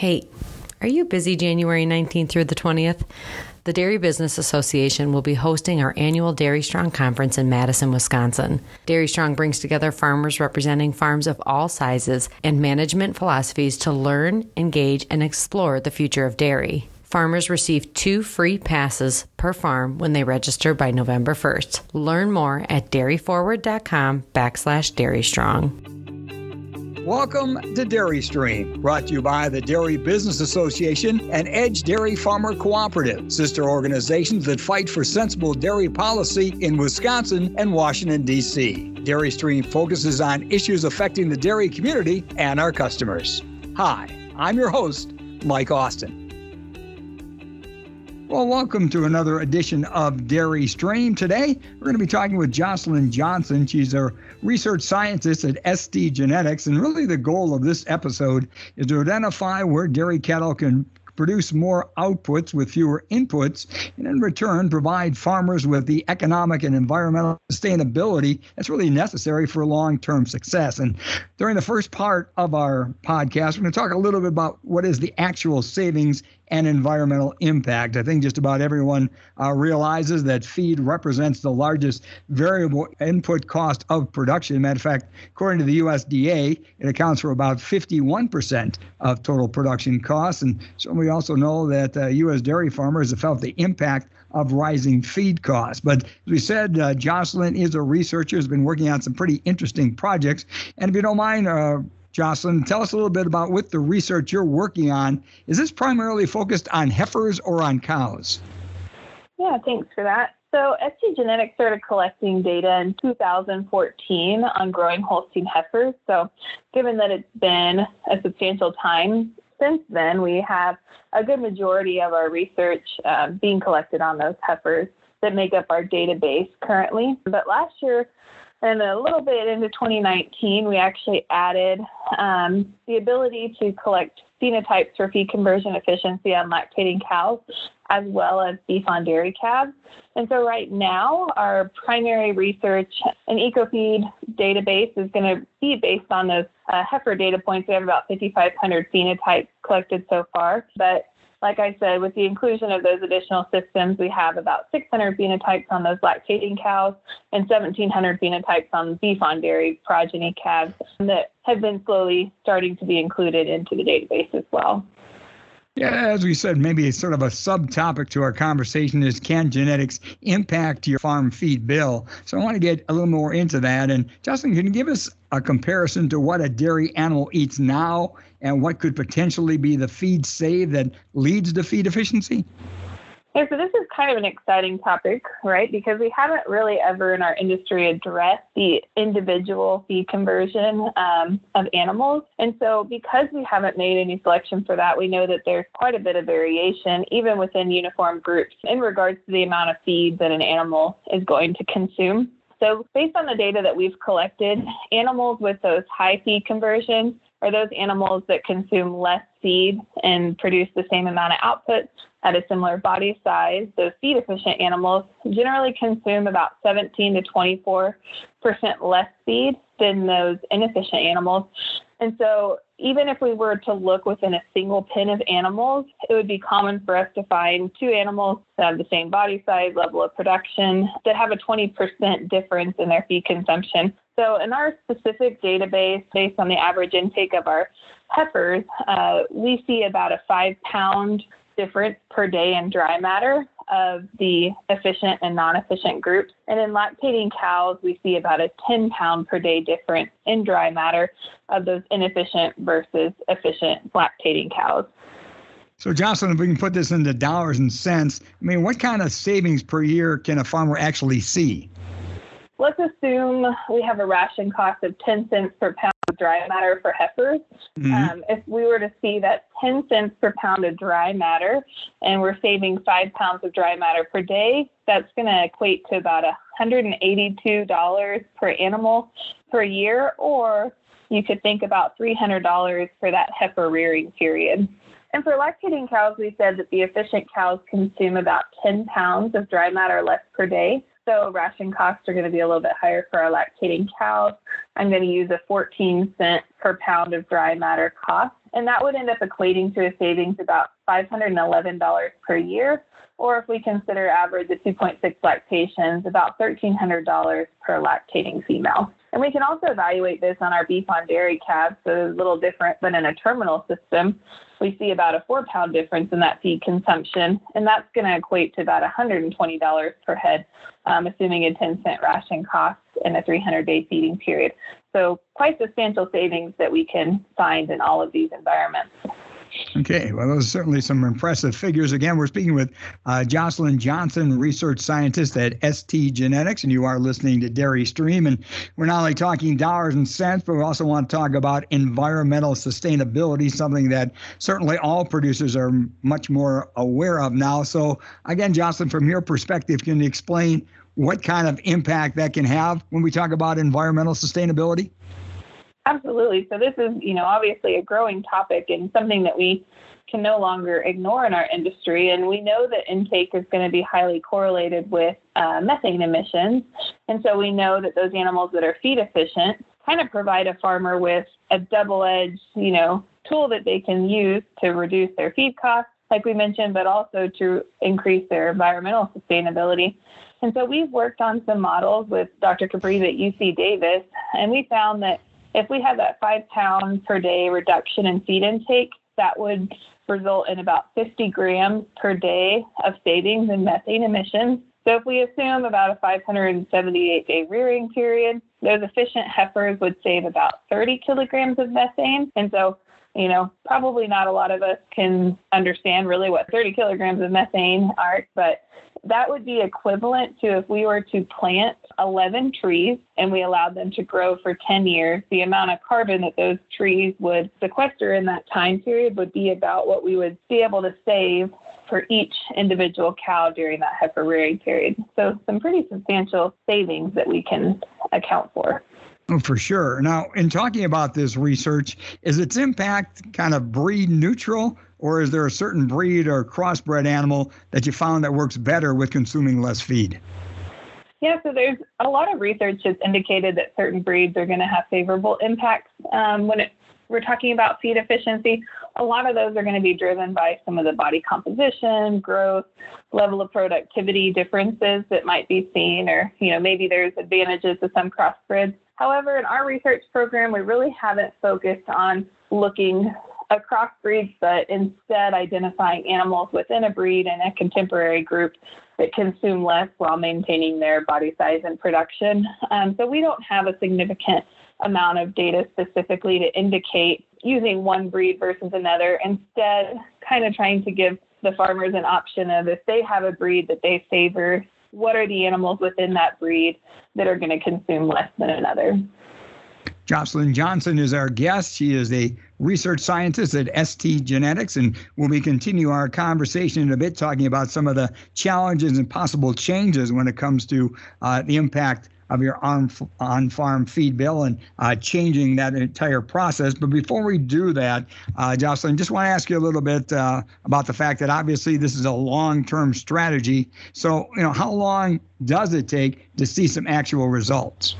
Hey, are you busy January 19th through the 20th? The Dairy Business Association will be hosting our annual Dairy Strong Conference in Madison, Wisconsin. Dairy Strong brings together farmers representing farms of all sizes and management philosophies to learn, engage, and explore the future of dairy. Farmers receive 2 free passes per farm when they register by November 1st. Learn more at dairyforward.com/dairystrong. Welcome to Dairy Stream, brought to you by the Dairy Business Association and Edge Dairy Farmer Cooperative, sister organizations that fight for sensible dairy policy in Wisconsin and Washington, D.C. Dairy Stream focuses on issues affecting the dairy community and our customers. Hi, I'm your host, Mike Austin. Well, welcome to another edition of Dairy Stream. Today, we're going to be talking with Jocelyn Johnson. She's a research scientist at ST Genetics, and really the goal of this episode is to identify where dairy cattle can produce more outputs with fewer inputs, and in return provide farmers with the economic and environmental sustainability that's really necessary for long-term success. And during the first part of our podcast, we're going to talk a little bit about what is the actual savings and environmental impact. I think just about everyone realizes that feed represents the largest variable input cost of production. Matter of fact, according to the USDA, it accounts for about 51% of total production costs. And so we also know that U.S. dairy farmers have felt the impact of rising feed costs. But as we said, Jocelyn is a researcher, has been working on some pretty interesting projects. And if you don't mind, Jocelyn, tell us a little bit about what the research you're working on. Is this primarily focused on heifers or on cows? Yeah, thanks for that. So ST Genetics started collecting data in 2014 on growing Holstein heifers. So given that it's been a substantial time since then, we have a good majority of our research being collected on those heifers that make up our database currently. But last year, and a little bit into 2019, we actually added the ability to collect phenotypes for feed conversion efficiency on lactating cows, as well as beef on dairy calves. And so right now, our primary research and EcoFeed database is going to be based on those heifer data points. We have about 5,500 phenotypes collected so far. But like I said, with the inclusion of those additional systems, we have about 600 phenotypes on those lactating cows and 1,700 phenotypes on beef on dairy progeny calves that have been slowly starting to be included into the database as well. Yeah, as we said, maybe it's sort of a subtopic to our conversation is, can genetics impact your farm feed bill? So I want to get a little more into that. And Justin, can you give us a comparison to what a dairy animal eats now and what could potentially be the feed save that leads to feed efficiency? Yeah, so this is kind of an exciting topic, right? Because we haven't really ever in our industry addressed the individual feed conversion of animals. And so because we haven't made any selection for that, we know that there's quite a bit of variation, even within uniform groups, in regards to the amount of feed that an animal is going to consume. So based on the data that we've collected, animals with those high feed conversions are those animals that consume less feed and produce the same amount of output at a similar body size. Those feed efficient animals generally consume about 17 to 24% less feed than those inefficient animals. And so even if we were to look within a single pen of animals, it would be common for us to find 2 animals that have the same body size, level of production, that have a 20% difference in their feed consumption. So in our specific database, based on the average intake of our heifers, we see about a 5-pound difference per day in dry matter of the efficient and non-efficient groups. And in lactating cows, we see about a 10-pound per day difference in dry matter of those inefficient versus efficient lactating cows. So, Jocelyn, if we can put this into dollars and cents, I mean, what kind of savings per year can a farmer actually see? Let's assume we have a ration cost of 10 cents per pound of dry matter for heifers. Mm-hmm. If we were to see that 10 cents per pound of dry matter and we're saving 5 pounds of dry matter per day, that's going to equate to about $182 per animal per year, or you could think about $300 for that heifer rearing period. And for lactating cows, we said that the efficient cows consume about 10 pounds of dry matter less per day. So ration costs are going to be a little bit higher for our lactating cows. I'm going to use a 14 cent per pound of dry matter cost. And that would end up equating to a savings about $511 per year, or if we consider average of 2.6 lactations, about $1,300 per lactating female. And we can also evaluate this on our beef on dairy calves, so it's a little different than in a terminal system. We see about a 4-pound difference in that feed consumption, and that's going to equate to about $120 per head, assuming a 10-cent ration cost in a 300-day feeding period. So quite substantial savings that we can find in all of these environments. Okay, well, those are certainly some impressive figures. Again, we're speaking with Jocelyn Johnson, research scientist at ST Genetics, and you are listening to Dairy Stream. And we're not only talking dollars and cents, but we also want to talk about environmental sustainability, something that certainly all producers are much more aware of now. So, again, Jocelyn, from your perspective, can you explain what kind of impact that can have when we talk about environmental sustainability? Absolutely. So this is, obviously a growing topic and something that we can no longer ignore in our industry. And we know that intake is going to be highly correlated with methane emissions. And so we know that those animals that are feed efficient kind of provide a farmer with a double-edged, tool that they can use to reduce their feed costs, like we mentioned, but also to increase their environmental sustainability. And so we've worked on some models with Dr. Capri at UC Davis, and we found that if we had that 5 pound per day reduction in feed intake, that would result in about 50 grams per day of savings in methane emissions. So if we assume about a 578-day rearing period, those efficient heifers would save about 30 kilograms of methane. And so, probably not a lot of us can understand really what 30 kilograms of methane are, but that would be equivalent to if we were to plant 11 trees and we allowed them to grow for 10 years, the amount of carbon that those trees would sequester in that time period would be about what we would be able to save for each individual cow during that heifer rearing period. So some pretty substantial savings that we can account for. For sure. Now, in talking about this research, is its impact kind of breed neutral, or is there a certain breed or crossbred animal that you found that works better with consuming less feed? Yeah, so there's a lot of research that's indicated that certain breeds are going to have favorable impacts we're talking about feed efficiency. A lot of those are going to be driven by some of the body composition, growth, level of productivity differences that might be seen, or maybe there's advantages to some crossbreds. However, in our research program, we really haven't focused on looking across breeds, but instead identifying animals within a breed and a contemporary group that consume less while maintaining their body size and production. So we don't have a significant amount of data specifically to indicate using one breed versus another. Instead, kind of trying to give the farmers an option of if they have a breed that they favor, what are the animals within that breed that are going to consume less than another? Jocelyn Johnson is our guest. She is a research scientist at ST Genetics, and we'll be continuing our conversation in a bit, talking about some of the challenges and possible changes when it comes to the impact of your on-farm feed bill and changing that entire process. But before we do that, Jocelyn, just want to ask you a little bit about the fact that obviously this is a long-term strategy. So, how long does it take to see some actual results?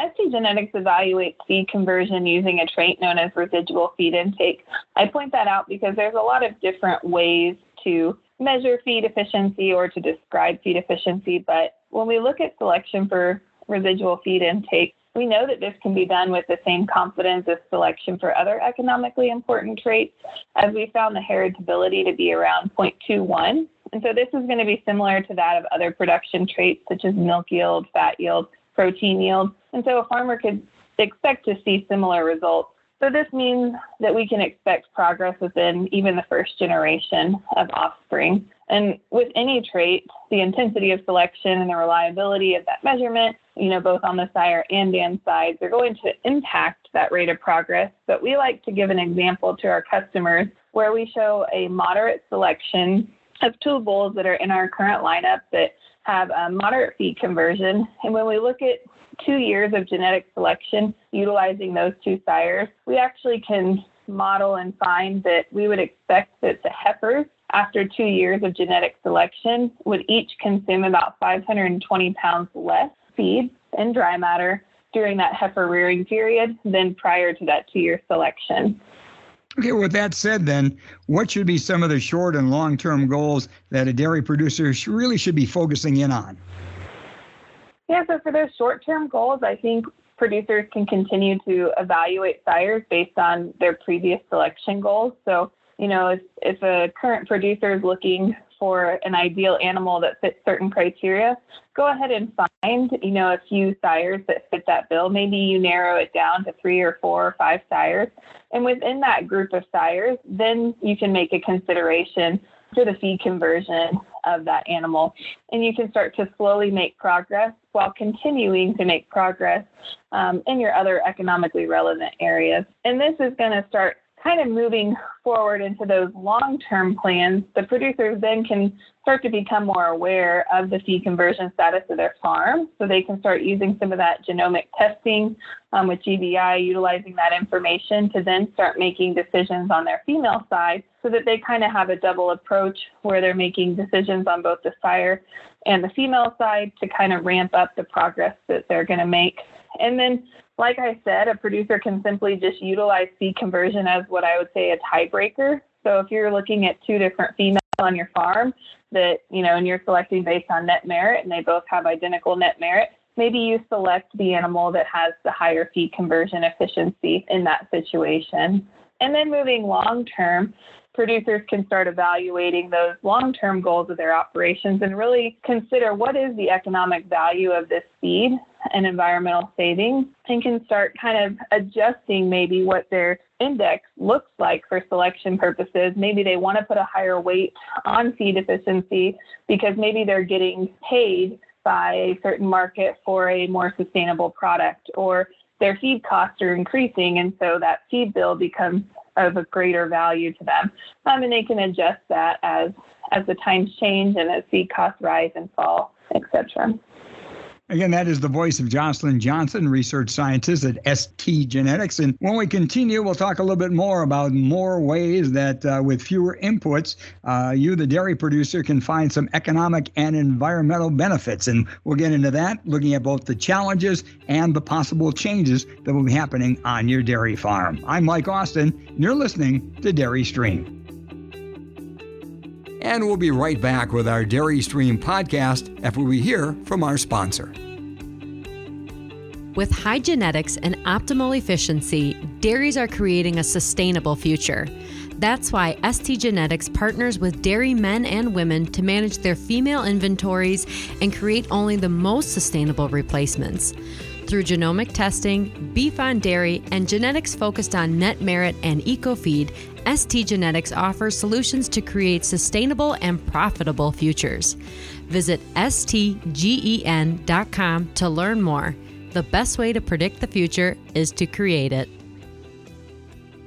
ST Genetics evaluates feed conversion using a trait known as residual feed intake. I point that out because there's a lot of different ways to measure feed efficiency or to describe feed efficiency, but when we look at selection for residual feed intake, we know that this can be done with the same confidence as selection for other economically important traits, as we found the heritability to be around 0.21. And so this is going to be similar to that of other production traits such as milk yield, fat yield, protein yield. And so a farmer could expect to see similar results. So this means that we can expect progress within even the first generation of offspring. And with any trait, the intensity of selection and the reliability of that measurement, both on the sire and dam sides, are going to impact that rate of progress. But we like to give an example to our customers where we show a moderate selection of two bulls that are in our current lineup that have a moderate feed conversion. And when we look at 2 years of genetic selection utilizing those two sires, we actually can model and find that we would expect that the heifers after 2 years of genetic selection would each consume about 520 pounds less feed and dry matter during that heifer rearing period than prior to that two-year selection. Okay, with that said then, what should be some of the short and long-term goals that a dairy producer really should be focusing in on? Yeah, so for those short-term goals, I think producers can continue to evaluate sires based on their previous selection goals. So, you know, if a current producer is looking for an ideal animal that fits certain criteria, go ahead and find, you know, a few sires that fit that bill. Maybe you narrow it down to 3 or 4 or 5 sires. And within that group of sires, then you can make a consideration for the feed conversion of that animal. And you can start to slowly make progress while continuing to make progress in your other economically relevant areas. And this is going to start kind of moving forward into those long-term plans. The producers then can start to become more aware of the feed conversion status of their farm, so they can start using some of that genomic testing with GBI, utilizing that information to then start making decisions on their female side, so that they kind of have a double approach where they're making decisions on both the sire and the female side to kind of ramp up the progress that they're going to make. And then, like I said, a producer can simply just utilize feed conversion as what I would say a tiebreaker. So if you're looking at 2 different females on your farm that, you know, and you're selecting based on net merit and they both have identical net merit, maybe you select the animal that has the higher feed conversion efficiency in that situation. And then moving long term, producers can start evaluating those long-term goals of their operations and really consider what is the economic value of this feed and environmental savings, and can start kind of adjusting maybe what their index looks like for selection purposes. Maybe they want to put a higher weight on feed efficiency because maybe they're getting paid by a certain market for a more sustainable product, or their feed costs are increasing, and so that feed bill becomes of a greater value to them. And they can adjust that as the times change and as feed costs rise and fall, et cetera. Again, that is the voice of Jocelyn Johnson, research scientist at ST Genetics. And when we continue, we'll talk a little bit more about more ways that with fewer inputs, you, the dairy producer, can find some economic and environmental benefits. And we'll get into that, looking at both the challenges and the possible changes that will be happening on your dairy farm. I'm Mike Austin, and you're listening to Dairy Stream. And we'll be right back with our Dairy Stream podcast after we hear from our sponsor. With high genetics and optimal efficiency, dairies are creating a sustainable future. That's why ST Genetics partners with dairy men and women to manage their female inventories and create only the most sustainable replacements. Through genomic testing, beef on dairy, and genetics focused on net merit and EcoFeed, ST Genetics offers solutions to create sustainable and profitable futures. Visit stgen.com to learn more. The best way to predict the future is to create it.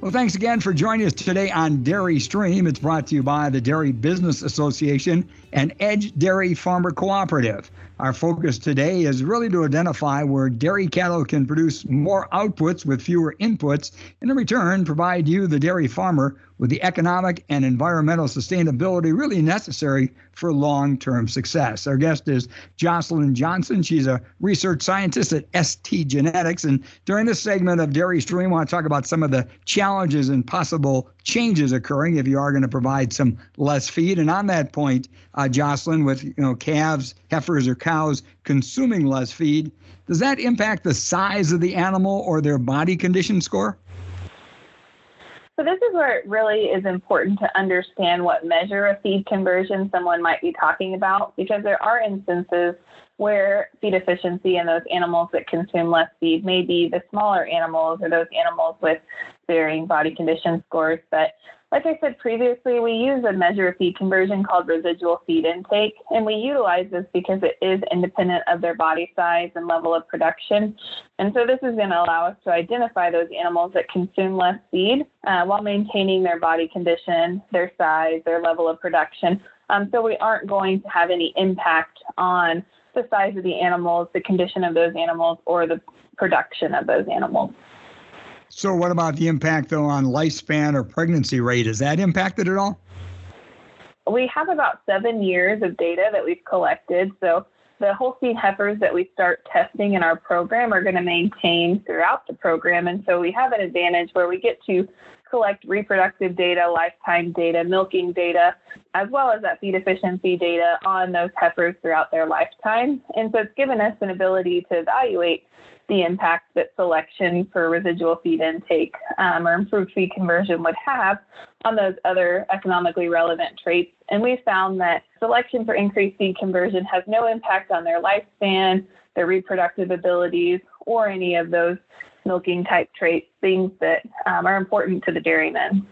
Well, thanks again for joining us today on Dairy Stream. It's brought to you by the Dairy Business Association and Edge Dairy Farmer Cooperative. Our focus today is really to identify where dairy cattle can produce more outputs with fewer inputs, and in return, provide you, the dairy farmer, with the economic and environmental sustainability really necessary for long-term success. Our guest is Jocelyn Johnson. She's a research scientist at ST Genetics. And during this segment of Dairy Stream, I want to talk about some of the challenges and possible changes occurring if you are going to provide some less feed. And on that point, Jocelyn, with calves, heifers, or cows consuming less feed, does that impact the size of the animal or their body condition score? So this is where it really is important to understand what measure of feed conversion someone might be talking about, because there are instances where feed efficiency in those animals that consume less feed may be the smaller animals or those animals with varying body condition scores. But like I said previously, we use a measure of feed conversion called residual feed intake, and we utilize this because it is independent of their body size and level of production. And so this is going to allow us to identify those animals that consume less feed while maintaining their body condition, their size, their level of production. So we aren't going to have any impact on the size of the animals, the condition of those animals, or the production of those animals. So what about the impact, though, on lifespan or pregnancy rate? Is that impacted at all? We have about 7 years of data that we've collected. So The whole seed heifers that we start testing in our program are going to maintain throughout the program. And so we have an advantage where we get to collect reproductive data, lifetime data, milking data, as well as that feed efficiency data on those heifers throughout their lifetime. And so it's given us an ability to evaluate the impact that selection for residual feed intake or improved feed conversion would have on those other economically relevant traits. And we found that selection for increased feed conversion has no impact on their lifespan, their reproductive abilities, or any of those milking type traits, things that are important to the dairymen.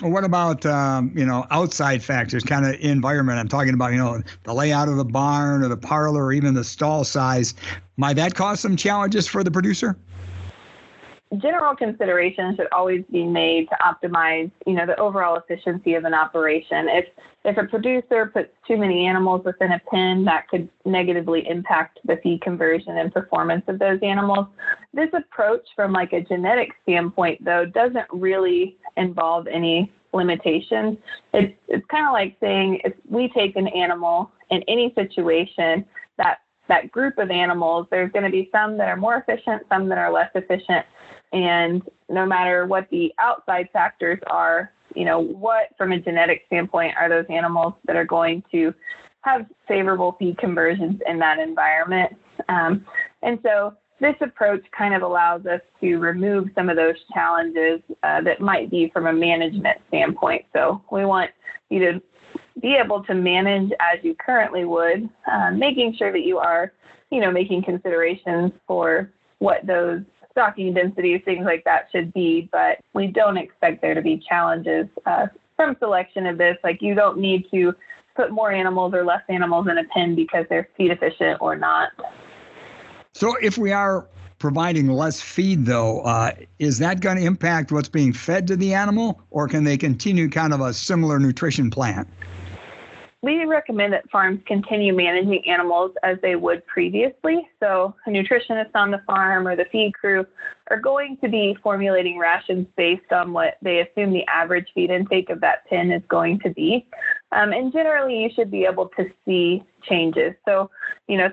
What about, outside factors, kind of environment? I'm talking about, the layout of the barn or the parlor or even the stall size. Might that cause some challenges for the producer? General considerations should always be made to optimize, the overall efficiency of an operation. If a producer puts too many animals within a pen, that could negatively impact the feed conversion and performance of those animals. This approach from a genetic standpoint, though, doesn't really involve any limitations. It's kind of like saying if we take an animal in any situation, that group of animals, there's going to be some that are more efficient, some that are less efficient. And no matter what the outside factors are, what from a genetic standpoint are those animals that are going to have favorable feed conversions in that environment. And so this approach kind of allows us to remove some of those challenges that might be from a management standpoint. So we want you to be able to manage as you currently would, making sure that you are, making considerations for what those stocking densities, things like that should be, but we don't expect there to be challenges from selection of this. You don't need to put more animals or less animals in a pen because they're feed efficient or not. So if we are providing less feed, though, is that going to impact what's being fed to the animal, or can they continue kind of a similar nutrition plan? We recommend that farms continue managing animals as they would previously. So a nutritionist on the farm or the feed crew are going to be formulating rations based on what they assume the average feed intake of that pen is going to be. And generally, you should be able to see changes. So,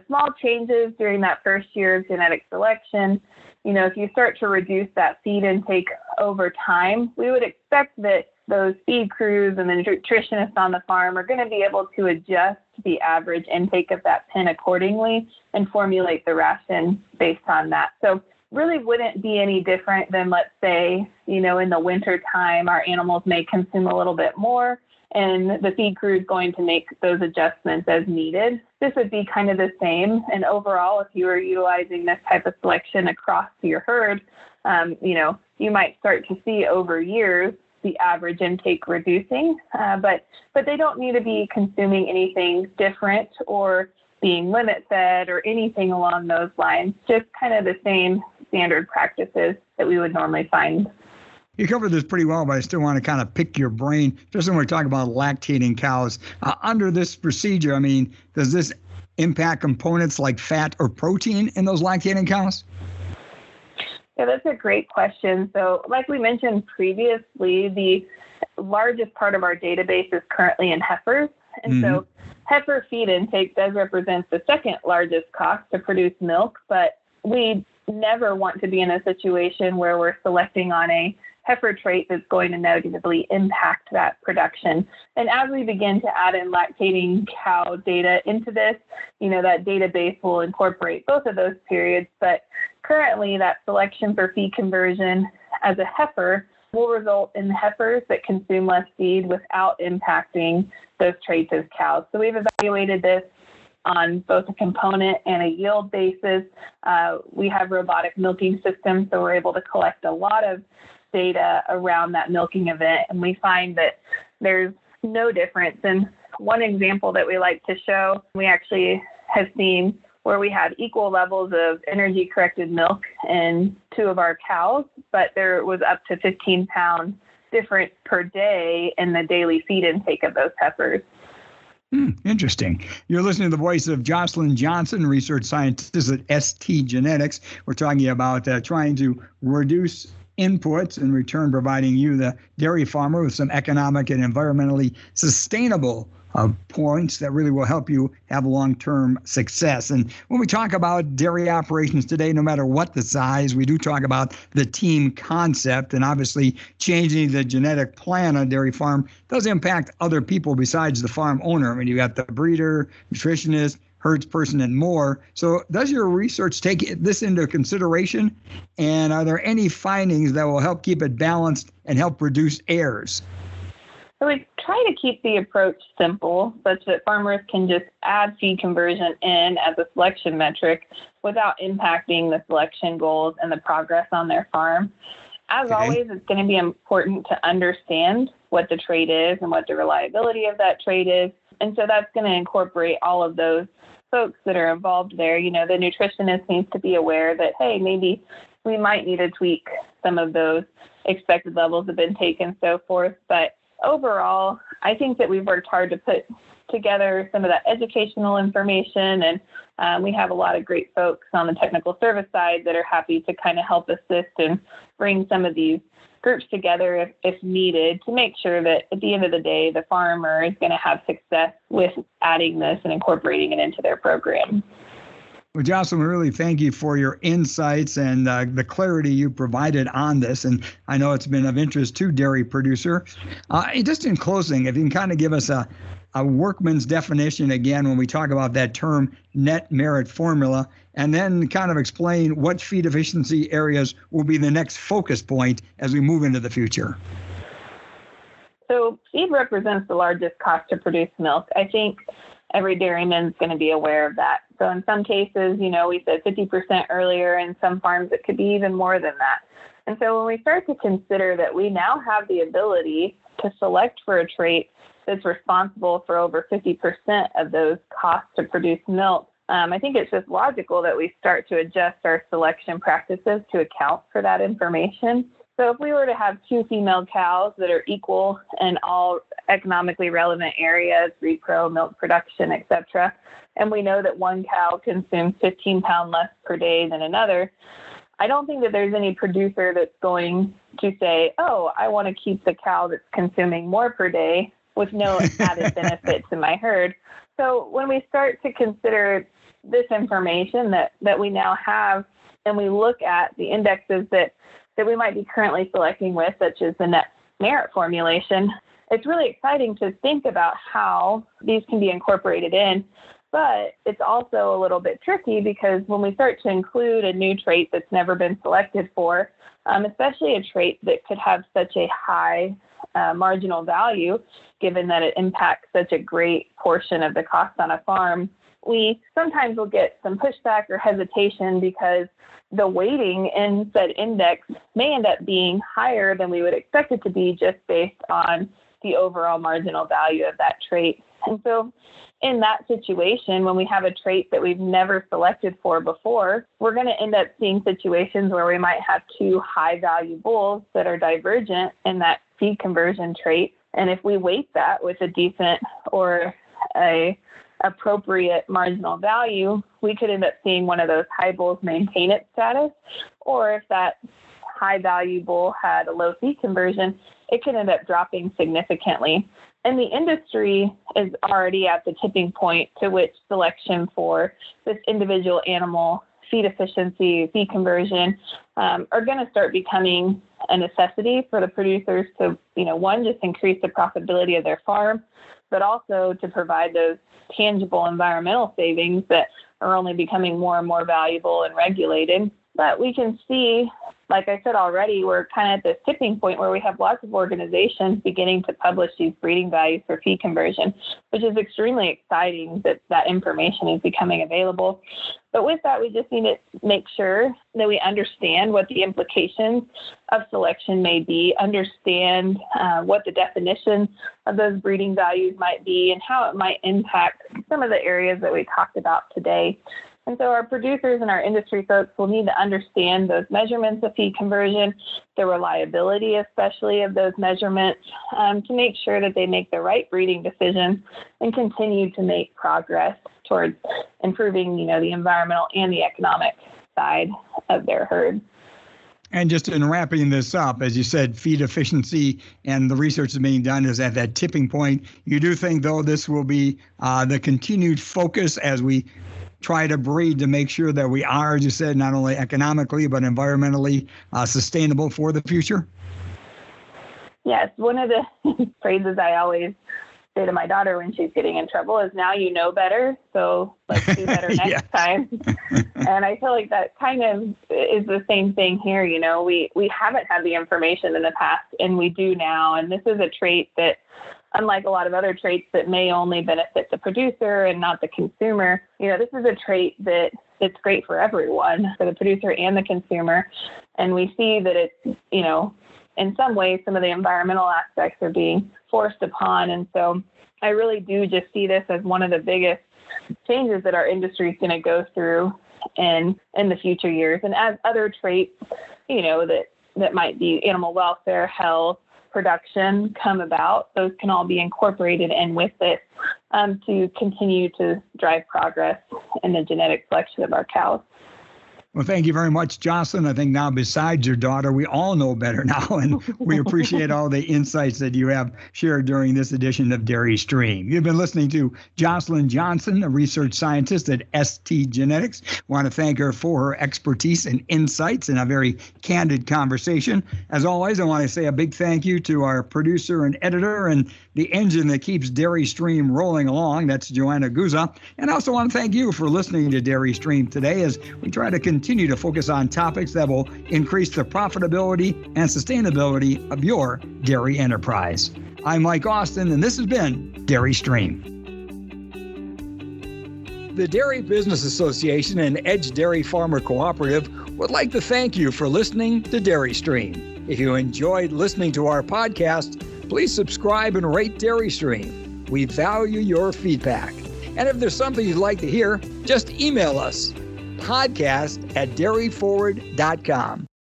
small changes during that first year of genetic selection, if you start to reduce that feed intake over time, we would expect that those feed crews and the nutritionists on the farm are going to be able to adjust the average intake of that pen accordingly and formulate the ration based on that. So really wouldn't be any different than, let's say, in the winter time, our animals may consume a little bit more and the feed crew is going to make those adjustments as needed. This would be kind of the same. And overall, if you were utilizing this type of selection across your herd, you might start to see over years the average intake reducing, but they don't need to be consuming anything different or being limit fed or anything along those lines, just kind of the same standard practices that we would normally find. You covered this pretty well, but I still want to kind of pick your brain, just when we're talking about lactating cows. Under this procedure, does this impact components like fat or protein in those lactating cows? Yeah, that's a great question. So like we mentioned previously, the largest part of our database is currently in heifers. And so heifer feed intake does represent the second largest cost to produce milk, but we never want to be in a situation where we're selecting on a heifer trait that's going to negatively impact that production. And as we begin to add in lactating cow data into this, that database will incorporate both of those periods, but currently, that selection for feed conversion as a heifer will result in heifers that consume less feed without impacting those traits as cows. So we've evaluated this on both a component and a yield basis. We have robotic milking systems, so we're able to collect a lot of data around that milking event, and we find that there's no difference. And one example that we like to show, we actually have seen where we have equal levels of energy-corrected milk in two of our cows, but there was up to 15 pounds difference per day in the daily feed intake of those heifers. Interesting. You're listening to the voice of Jocelyn Johnson, research scientist at ST Genetics. We're talking about trying to reduce inputs, in return providing you, the dairy farmer, with some economic and environmentally sustainable points that really will help you have long-term success. And when we talk about dairy operations today, no matter what the size, we do talk about the team concept, and obviously changing the genetic plan on a dairy farm does impact other people besides the farm owner. I mean, you got the breeder, nutritionist, herdsperson, and more. So does your research take this into consideration? And are there any findings that will help keep it balanced and help reduce errors? So we try to keep the approach simple, such that farmers can just add feed conversion in as a selection metric without impacting the selection goals and the progress on their farm. As always, it's going to be important to understand what the trait is and what the reliability of that trait is. And so that's going to incorporate all of those folks that are involved there. You know, the nutritionist needs to be aware that, hey, maybe we might need to tweak some of those expected levels of intake and so forth. But overall, I think that we've worked hard to put together some of that educational information, and we have a lot of great folks on the technical service side that are happy to kind of help assist and bring some of these groups together if needed, to make sure that at the end of the day, the farmer is going to have success with adding this and incorporating it into their program. Well, Jocelyn, we really thank you for your insights and the clarity you provided on this. And I know it's been of interest to dairy producer. Just in closing, if you can kind of give us a workman's definition again when we talk about that term net merit formula, and then kind of explain what feed efficiency areas will be the next focus point as we move into the future. So feed represents the largest cost to produce milk. I think every dairyman is going to be aware of that. So in some cases, you know, we said 50% earlier, and some farms it could be even more than that. And so when we start to consider that we now have the ability to select for a trait that's responsible for over 50% of those costs to produce milk, I think it's just logical that we start to adjust our selection practices to account for that information. So if we were to have two female cows that are equal in all economically relevant areas, repro, milk production, et cetera, and we know that one cow consumes 15 pounds less per day than another, I don't think that there's any producer that's going to say, oh, I want to keep the cow that's consuming more per day with no added benefit to my herd. So when we start to consider this information that we now have, and we look at the indexes that we might be currently selecting with, such as the net merit formulation, it's really exciting to think about how these can be incorporated in. But it's also a little bit tricky, because when we start to include a new trait that's never been selected for, especially a trait that could have such a high marginal value, given that it impacts such a great portion of the cost on a farm, we sometimes will get some pushback or hesitation, because the weighting in said index may end up being higher than we would expect it to be, just based on the overall marginal value of that trait. And so in that situation, when we have a trait that we've never selected for before, we're going to end up seeing situations where we might have two high-value bulls that are divergent in that feed conversion trait. And if we weight that with a decent or a appropriate marginal value, we could end up seeing one of those high bulls maintain its status. Or if that high-value bull had a low feed conversion, it could end up dropping significantly. And the industry is already at the tipping point to which selection for this individual animal, feed efficiency, feed conversion, are going to start becoming a necessity for the producers to, you know, one, just increase the profitability of their farm, but also to provide those tangible environmental savings that are only becoming more and more valuable and regulated. But we can see, like I said already, we're kind of at this tipping point where we have lots of organizations beginning to publish these breeding values for feed conversion, which is extremely exciting that that information is becoming available. But with that, we just need to make sure that we understand what the implications of selection may be, understand what the definition of those breeding values might be, and how it might impact some of the areas that we talked about today. And so our producers and our industry folks will need to understand those measurements of feed conversion, the reliability especially of those measurements, to make sure that they make the right breeding decisions and continue to make progress towards improving, you know, the environmental and the economic side of their herd. And just in wrapping this up, as you said, feed efficiency and the research that's being done is at that tipping point. You do think, though, this will be the continued focus as we try to breed to make sure that we are, as you said, not only economically but environmentally sustainable for the future? Yes. One of the phrases I always say to my daughter when she's getting in trouble is, now you know better, so let's do better next time. And I feel like that kind of is the same thing here. You know, we haven't had the information in the past, and we do now. And this is a trait that, unlike a lot of other traits that may only benefit the producer and not the consumer, you know, this is a trait that it's great for everyone, for the producer and the consumer. And we see that it's, you know, in some ways, some of the environmental aspects are being forced upon. And so I really do just see this as one of the biggest changes that our industry is going to go through in the future years. And as other traits, you know, that might be animal welfare, health, production come about, those can all be incorporated in with it to continue to drive progress in the genetic selection of our cows. Well, thank you very much, Jocelyn. I think now, besides your daughter, we all know better now, and we appreciate all the insights that you have shared during this edition of Dairy Stream. You've been listening to Jocelyn Johnson, a research scientist at ST Genetics. I want to thank her for her expertise and insights in a very candid conversation. As always, I want to say a big thank you to our producer and editor and the engine that keeps Dairy Stream rolling along. That's Joanna Guza. And I also want to thank you for listening to Dairy Stream today as we try to continue to focus on topics that will increase the profitability and sustainability of your dairy enterprise. I'm Mike Austin, and this has been Dairy Stream. The Dairy Business Association and Edge Dairy Farmer Cooperative would like to thank you for listening to Dairy Stream. If you enjoyed listening to our podcast, please subscribe and rate Dairy Stream. We value your feedback. And if there's something you'd like to hear, just email us. podcast@dairyforward.com